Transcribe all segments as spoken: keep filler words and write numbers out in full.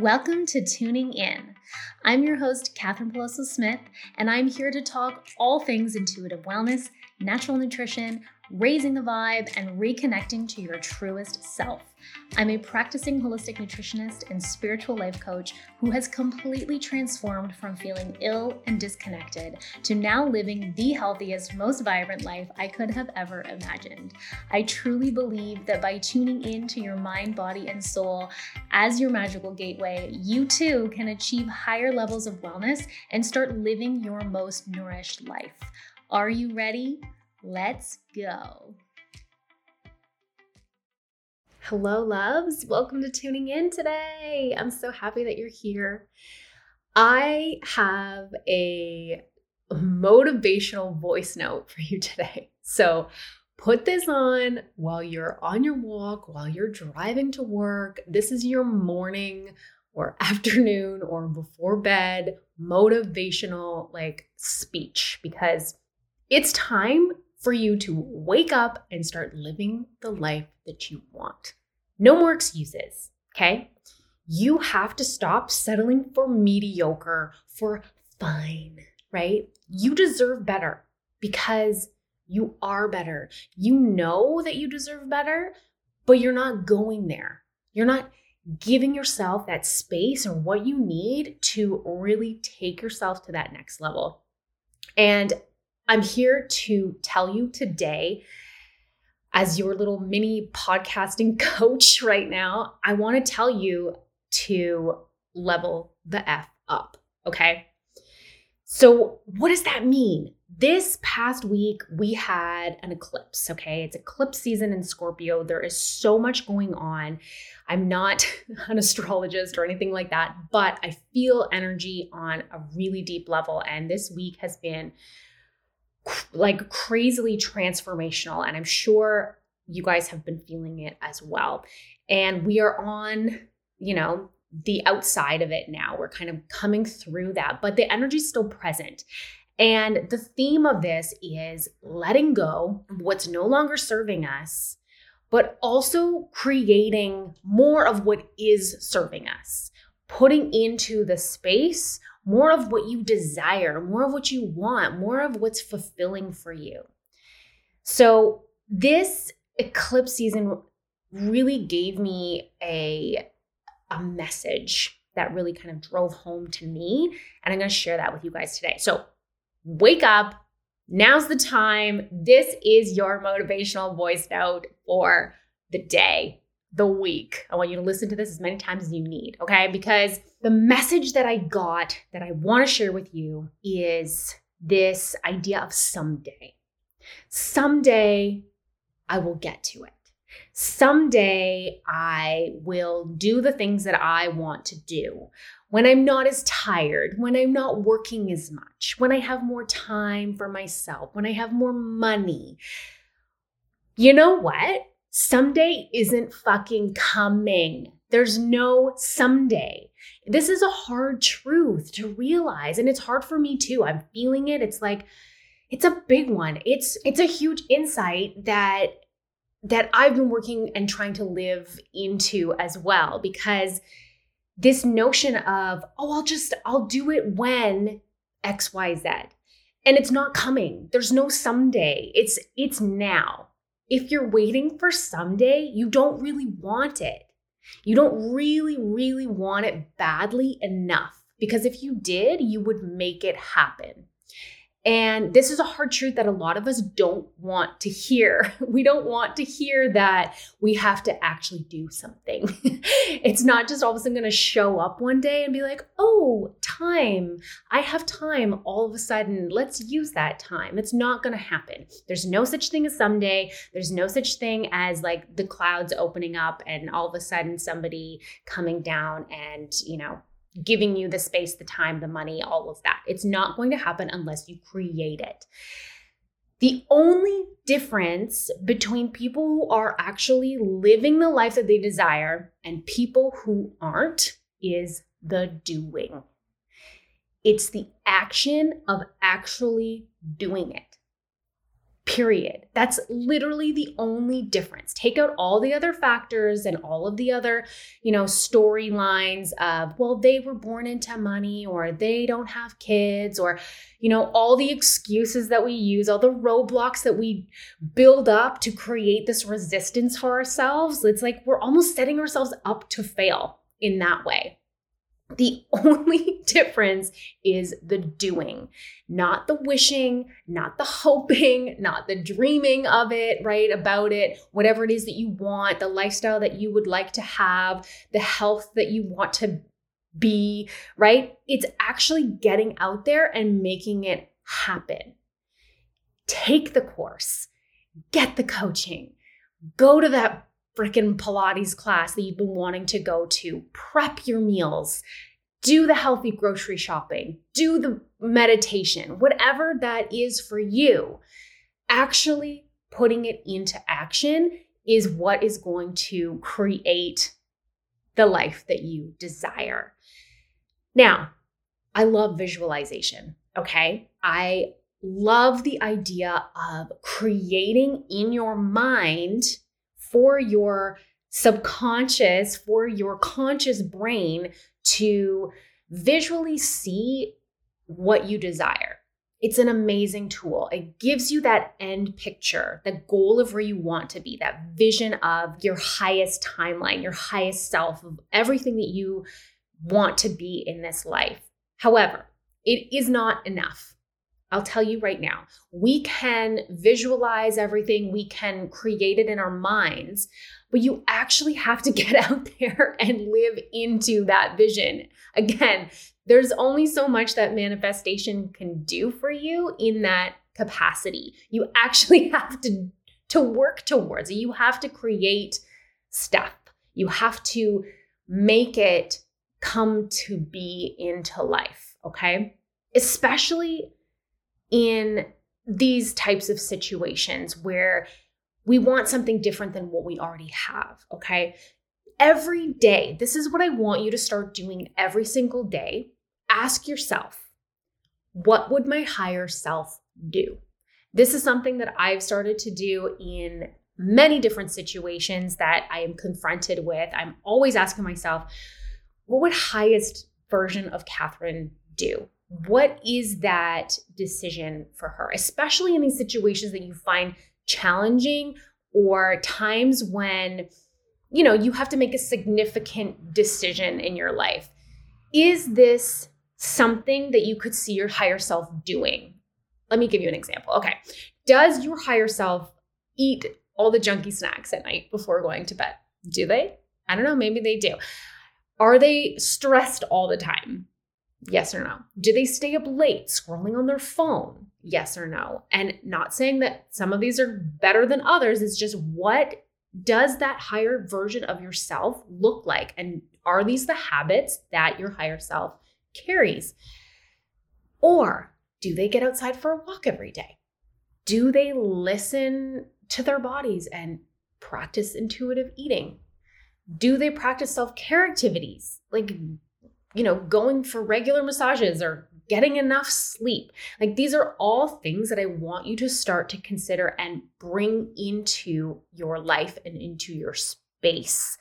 Welcome to Tuning In. I'm your host, Katherine Peloso Smith, and I'm here to talk all things intuitive wellness, natural nutrition, raising the vibe, and reconnecting to your truest self. I'm a practicing holistic nutritionist and spiritual life coach who has completely transformed from feeling ill and disconnected to now living the healthiest, most vibrant life I could have ever imagined. I truly believe that by tuning in to your mind, body, and soul as your magical gateway, you too can achieve higher levels of wellness and start living your most nourished life. Are you ready? Let's go. Hello, loves. Welcome to Tuning In today. I'm so happy that you're here. I have a motivational voice note for you today. So put this on while you're on your walk, while you're driving to work. This is your morning or afternoon or before bed motivational like speech, because it's time for you to wake up and start living the life that you want. No more excuses, okay? You have to stop settling for mediocre, for fine, right? You deserve better because you are better. You know that you deserve better, but you're not going there. You're not giving yourself that space and what you need to really take yourself to that next level. And I'm here to tell you today, as your little mini podcasting coach right now, I want to tell you to level the F up, okay? So what does that mean? This past week, we had an eclipse, okay? It's eclipse season in Scorpio. There is so much going on. I'm not an astrologist or anything like that, but I feel energy on a really deep level. And this week has been like crazily transformational. And I'm sure you guys have been feeling it as well. And we are on, you know, the outside of it now. We're kind of coming through that, but the energy is still present. And the theme of this is letting go of what's no longer serving us, but also creating more of what is serving us, putting into the space more of what you desire, more of what you want, more of what's fulfilling for you. So this eclipse season really gave me a, a message that really kind of drove home to me. And I'm going to share that with you guys today. So wake up. Now's the time. This is your motivational voice note for the day, the week. I want you to listen to this as many times as you need, okay? Because the message that I got that I want to share with you is this idea of someday. Someday I will get to it. Someday I will do the things that I want to do. When I'm not as tired, when I'm not working as much, when I have more time for myself, when I have more money. You know what? Someday isn't fucking coming. There's no someday. This is a hard truth to realize. And it's hard for me too. I'm feeling it. It's like, it's a big one. It's it's a huge insight that, that I've been working and trying to live into as well. Because this notion of, oh, I'll just, I'll do it when X, Y, Z. And it's not coming. There's no someday. It's it's now. If you're waiting for someday, you don't really want it. You don't really, really want it badly enough, because if you did, you would make it happen. And this is a hard truth that a lot of us don't want to hear. We don't want to hear that we have to actually do something. It's not just all of a sudden going to show up one day and be like, oh, time, I have time. All of a sudden, let's use that time. It's not going to happen. There's no such thing as someday. There's no such thing as like the clouds opening up and all of a sudden somebody coming down and, you know, giving you the space, the time, the money, all of that. It's not going to happen unless you create it. The only difference between people who are actually living the life that they desire and people who aren't is the doing. It's the action of actually doing it. period. That's literally the only difference. Take out all the other factors and all of the other, you know, storylines of, well, they were born into money, or they don't have kids, or, you know, all the excuses that we use, all the roadblocks that we build up to create this resistance for ourselves. It's like we're almost setting ourselves up to fail in that way. The only difference is the doing, not the wishing, not the hoping, not the dreaming of it, right? About it, whatever it is that you want, the lifestyle that you would like to have, the health that you want to be, right? It's actually getting out there and making it happen. Take the course, get the coaching, go to that freaking Pilates class that you've been wanting to go to, prep your meals, do the healthy grocery shopping, do the meditation, whatever that is for you. Actually putting it into action is what is going to create the life that you desire. Now, I love visualization, okay? I love the idea of creating in your mind for your subconscious, for your conscious brain to visually see what you desire. It's an amazing tool. It gives you that end picture, the goal of where you want to be, that vision of your highest timeline, your highest self, of everything that you want to be in this life. However, it is not enough. I'll tell you right now, we can visualize everything, we can create it in our minds, but you actually have to get out there and live into that vision. Again, there's only so much that manifestation can do for you in that capacity. You actually have to, to work towards it. You have to create stuff. You have to make it come to be into life, okay? Especially in these types of situations where we want something different than what we already have, okay? Every day, this is what I want you to start doing every single day. Ask yourself, what would my higher self do? This is something that I've started to do in many different situations that I am confronted with. I'm always asking myself, what would highest version of Katherine do? What is that decision for her, especially in these situations that you find challenging or times when, you know, you have to make a significant decision in your life? Is this something that you could see your higher self doing? Let me give you an example. Okay. Does your higher self eat all the junky snacks at night before going to bed? Do they? I don't know. Maybe they do. Are they stressed all the time? Yes or no? Do they stay up late scrolling on their phone? Yes or no? And not saying that some of these are better than others. It's just, what does that higher version of yourself look like? And are these the habits that your higher self carries? Or do they get outside for a walk every day? Do they listen to their bodies and practice intuitive eating? Do they practice self-care activities? Like, you know, going for regular massages or getting enough sleep. Like, these are all things that I want you to start to consider and bring into your life and into your space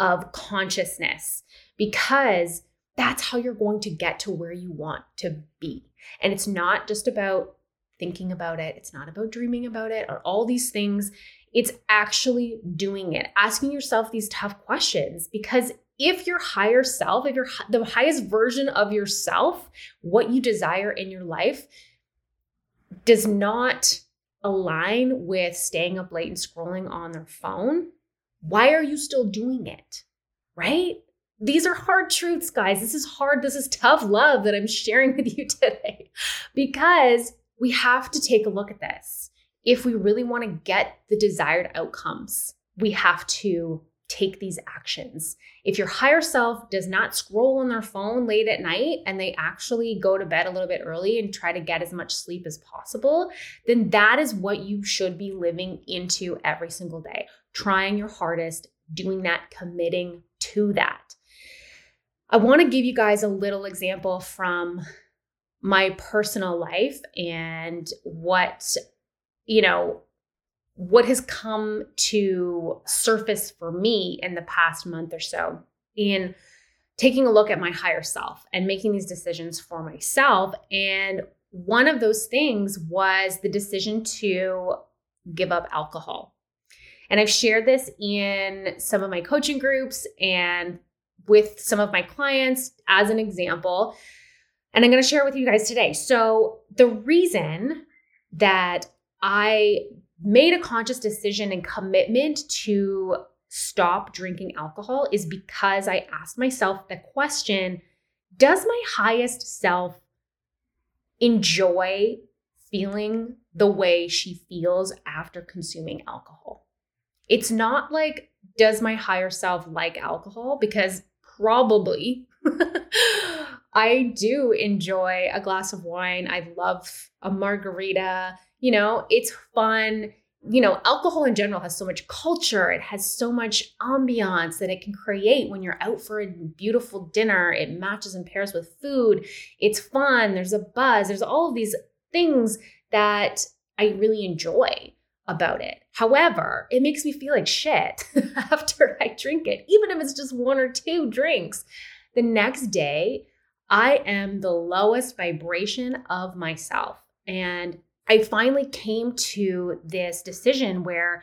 of consciousness, because that's how you're going to get to where you want to be. And it's not just about thinking about it. It's not about dreaming about it or all these things. It's actually doing it, asking yourself these tough questions, because if your higher self, if you're the highest version of yourself, what you desire in your life does not align with staying up late and scrolling on their phone, why are you still doing it, right? These are hard truths, guys. This is hard. This is tough love that I'm sharing with you today, because we have to take a look at this. If we really want to get the desired outcomes, we have to take these actions. If your higher self does not scroll on their phone late at night and they actually go to bed a little bit early and try to get as much sleep as possible, then that is what you should be living into every single day. Trying your hardest, doing that, committing to that. I want to give you guys a little example from my personal life and what you know, what has come to surface for me in the past month or so in taking a look at my higher self and making these decisions for myself. And one of those things was the decision to give up alcohol. And I've shared this in some of my coaching groups and with some of my clients as an example. And I'm going to share it with you guys today. So the reason that I made a conscious decision and commitment to stop drinking alcohol is because I asked myself the question, does my highest self enjoy feeling the way she feels after consuming alcohol? It's not like, does my higher self like alcohol? Because probably I do enjoy a glass of wine. I love a margarita. You know, it's fun. You know, alcohol in general has so much culture. It has so much ambiance that it can create when you're out for a beautiful dinner. It matches and pairs with food. It's fun. There's a buzz. There's all of these things that I really enjoy about it. However, it makes me feel like shit after I drink it, even if it's just one or two drinks. The next day, I am the lowest vibration of myself. And I finally came to this decision where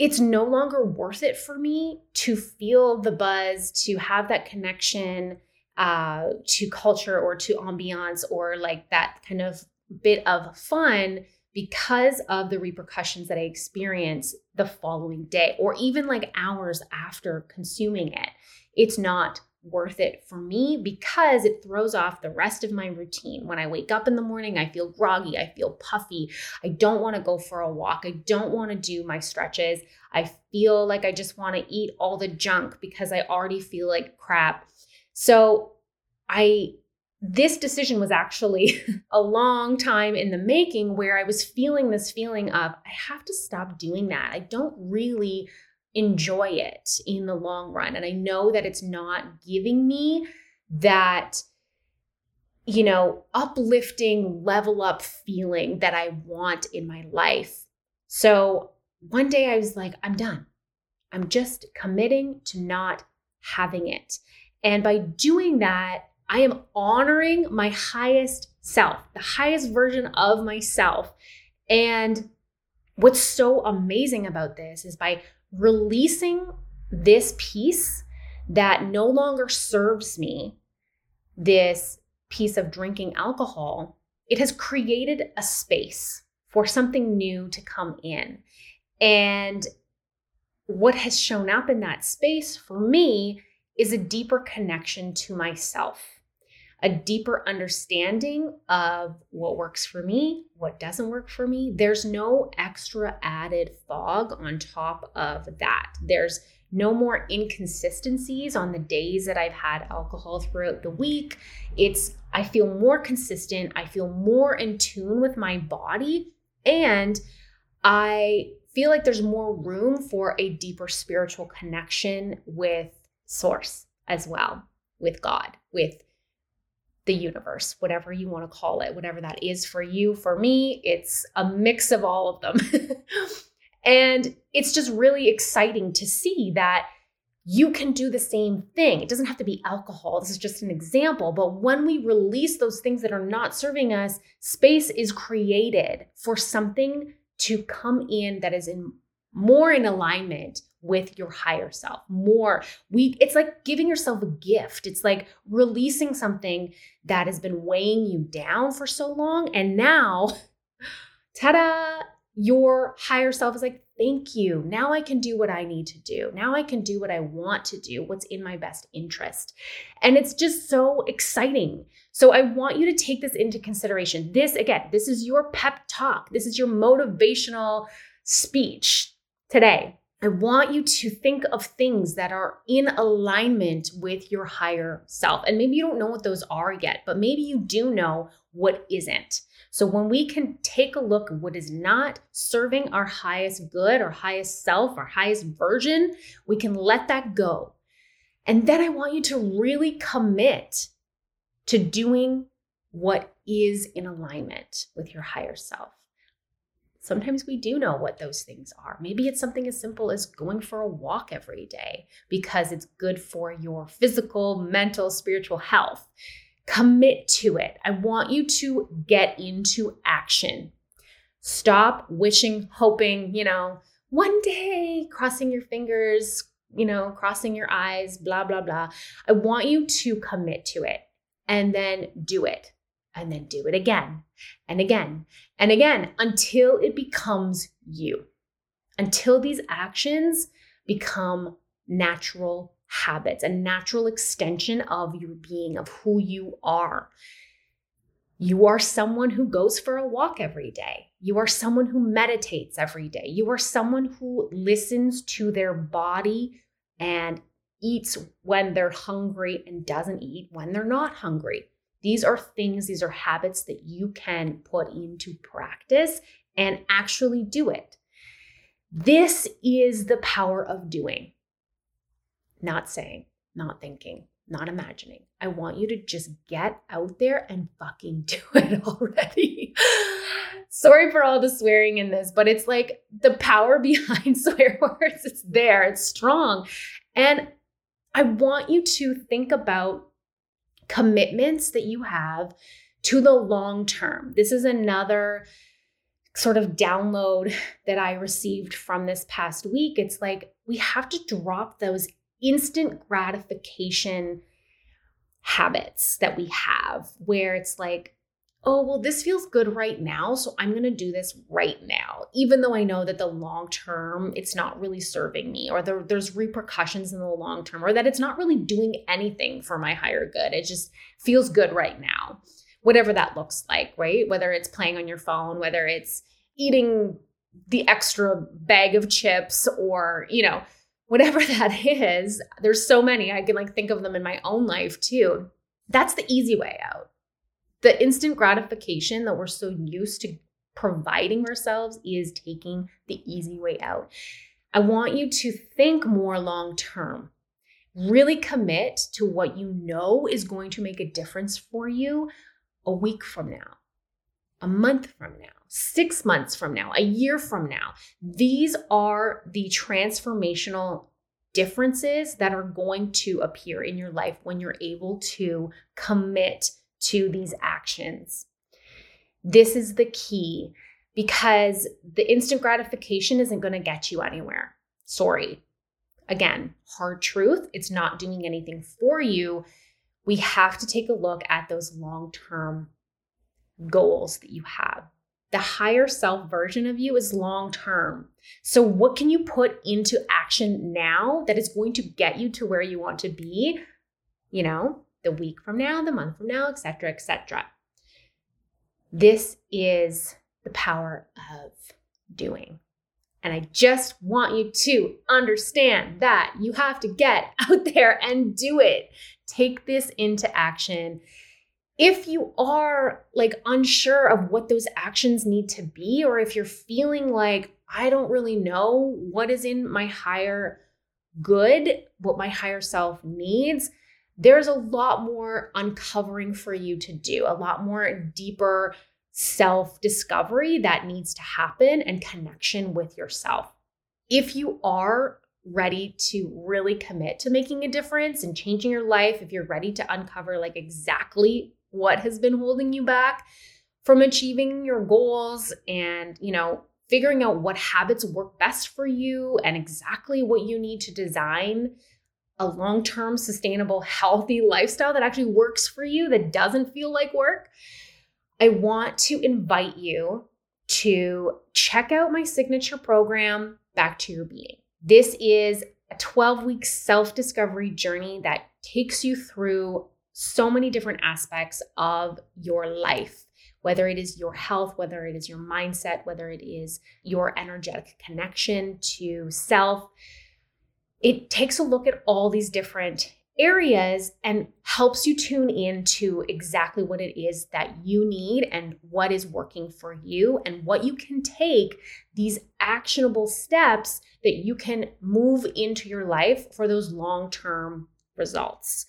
it's no longer worth it for me to feel the buzz, to have that connection uh, to culture or to ambiance or like that kind of bit of fun because of the repercussions that I experience the following day or even like hours after consuming it. It's not worth it for me because it throws off the rest of my routine. When I wake up in the morning, I feel groggy. I feel puffy. I don't want to go for a walk. I don't want to do my stretches. I feel like I just want to eat all the junk because I already feel like crap. So I, this decision was actually a long time in the making where I was feeling this feeling of, I have to stop doing that. I don't really enjoy it in the long run. And I know that it's not giving me that, you know, uplifting, level up feeling that I want in my life. So one day I was like, I'm done. I'm just committing to not having it. And by doing that, I am honoring my highest self, the highest version of myself. And what's so amazing about this is by releasing this piece that no longer serves me, this piece of drinking alcohol, it has created a space for something new to come in. And what has shown up in that space for me is a deeper connection to myself, a deeper understanding of what works for me, what doesn't work for me. There's no extra added fog on top of that. There's no more inconsistencies on the days that I've had alcohol throughout the week. It's, I feel more consistent. I feel more in tune with my body. And I feel like there's more room for a deeper spiritual connection with Source as well, with God, with the universe, whatever you want to call it, whatever that is for you. For me, it's a mix of all of them. And it's just really exciting to see that you can do the same thing. It doesn't have to be alcohol. This is just an example. But when we release those things that are not serving us, space is created for something to come in that is in more in alignment with your higher self, more. We, it's like giving yourself a gift. It's like releasing something that has been weighing you down for so long. And now, ta-da, your higher self is like, thank you. Now I can do what I need to do. Now I can do what I want to do, what's in my best interest. And it's just so exciting. So I want you to take this into consideration. This, again, this is your pep talk. This is your motivational speech today. I want you to think of things that are in alignment with your higher self. And maybe you don't know what those are yet, but maybe you do know what isn't. So when we can take a look at what is not serving our highest good or highest self or highest version, we can let that go. And then I want you to really commit to doing what is in alignment with your higher self. sometimes we do know what those things are. Maybe it's something as simple as going for a walk every day because it's good for your physical, mental, spiritual health. Commit to it. I want you to get into action. Stop wishing, hoping, you know, one day, crossing your fingers, you know, crossing your eyes, blah, blah, blah. I want you to commit to it and then do it and then do it again and again and again until it becomes you, until these actions become natural habits, a natural extension of your being, of who you are. You are someone who goes for a walk every day. You are someone who meditates every day. You are someone who listens to their body and eats when they're hungry and doesn't eat when they're not hungry. These are things, these are habits that you can put into practice and actually do it. This is the power of doing. Not saying, not thinking, not imagining. I want you to just get out there and fucking do it already. Sorry for all the swearing in this, but it's like the power behind swear words. It's there, it's strong. And I want you to think about commitments that you have to the long term. This is another sort of download that I received from this past week. It's like we have to drop those instant gratification habits that we have where it's like, oh, well, this feels good right now, so I'm going to do this right now, even though I know that the long term, it's not really serving me, or there, there's repercussions in the long term, or that it's not really doing anything for my higher good. It just feels good right now, whatever that looks like, right? Whether it's playing on your phone, whether it's eating the extra bag of chips, or, you know, whatever that is. There's so many. I can like think of them in my own life too. That's the easy way out. The instant gratification that we're so used to providing ourselves is taking the easy way out. I want you to think more long-term. Really commit to what you know is going to make a difference for you a week from now, a month from now, six months from now, a year from now. These are the transformational differences that are going to appear in your life when you're able to commit to these actions. This is the key, because the instant gratification isn't going to get you anywhere. Sorry. Again, hard truth. It's not doing anything for you. We have to take a look at those long-term goals that you have. The higher self version of you is long-term. So what can you put into action now that is going to get you to where you want to be, you know, the week from now, the month from now, et cetera, et cetera. This is the power of doing. And I just want you to understand that you have to get out there and do it. Take this into action. If you are like unsure of what those actions need to be, or if you're feeling like, I don't really know what is in my higher good, what my higher self needs, there's a lot more uncovering for you to do, a lot more deeper self-discovery that needs to happen and connection with yourself. If you are ready to really commit to making a difference and changing your life, if you're ready to uncover like exactly what has been holding you back from achieving your goals and, you know, figuring out what habits work best for you and exactly what you need to design a long-term, sustainable, healthy lifestyle that actually works for you, that doesn't feel like work, I want to invite you to check out my signature program, Back to Your Being. This is a twelve-week self-discovery journey that takes you through so many different aspects of your life, whether it is your health, whether it is your mindset, whether it is your energetic connection to self. It takes a look at all these different areas and helps you tune in to exactly what it is that you need and what is working for you and what you can take, these actionable steps that you can move into your life for those long-term results,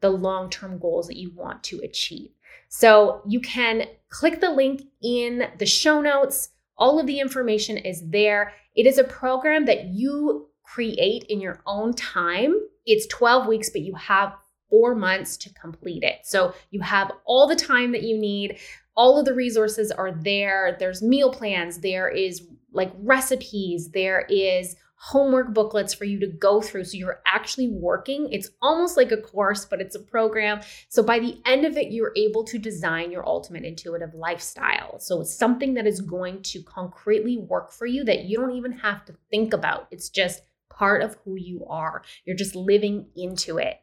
the long-term goals that you want to achieve. So you can click the link in the show notes All of the information is there. It is a program that you create in your own time. It's twelve weeks, but you have four months to complete it. So you have all the time that you need. All of the resources are there. There's meal plans. There is like recipes. There is homework booklets for you to go through. So you're actually working. It's almost like a course, but it's a program. So by the end of it, you're able to design your ultimate intuitive lifestyle. So it's something that is going to concretely work for you that you don't even have to think about. It's just part of who you are. You're just living into it.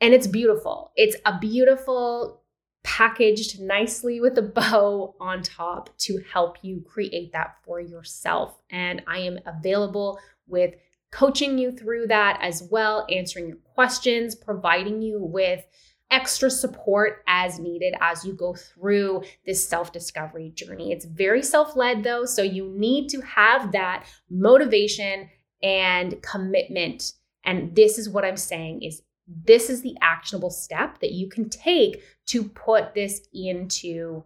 And it's beautiful. It's a beautiful packaged nicely with a bow on top to help you create that for yourself. And I am available with coaching you through that as well, answering your questions, providing you with extra support as needed as you go through this self-discovery journey. It's very self-led though, so you need to have that motivation and commitment. And this is what I'm saying is this is the actionable step that you can take to put this into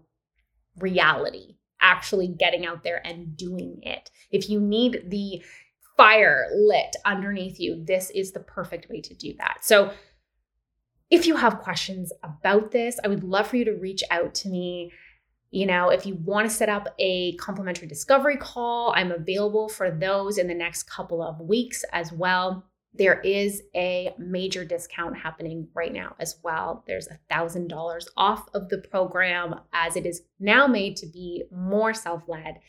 reality, actually getting out there and doing it. If you need the fire lit underneath you, this is the perfect way to do that. So if you have questions about this, I would love for you to reach out to me. You know, if you want to set up a complimentary discovery call, I'm available for those in the next couple of weeks as well. There is a major discount happening right now as well. There's one thousand dollars off of the program as it is now made to be more self-led.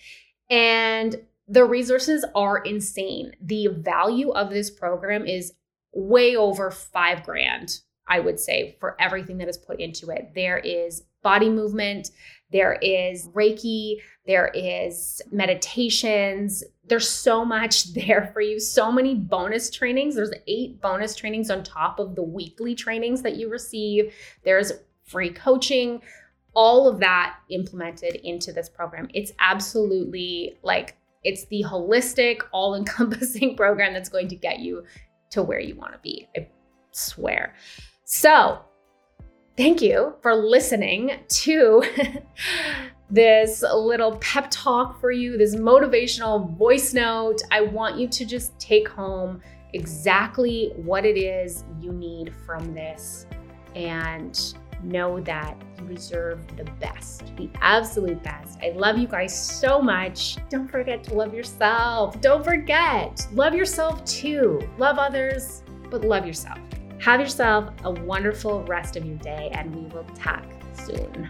And the resources are insane. The value of this program is way over five grand, I would say, for everything that is put into it. There is body movement, there is Reiki, there is meditations. There's so much there for you, so many bonus trainings. There's eight bonus trainings on top of the weekly trainings that you receive. There's free coaching, all of that implemented into this program. It's absolutely like, it's the holistic, all-encompassing program that's going to get you to where you want to be, I swear. So thank you for listening to this little pep talk for you, this motivational voice note. I want you to just take home exactly what it is you need from this and know that you deserve the best, the absolute best. I love you guys so much. Don't forget to love yourself. Don't forget, love yourself too. Love others, but love yourself. Have yourself a wonderful rest of your day, and we will talk soon.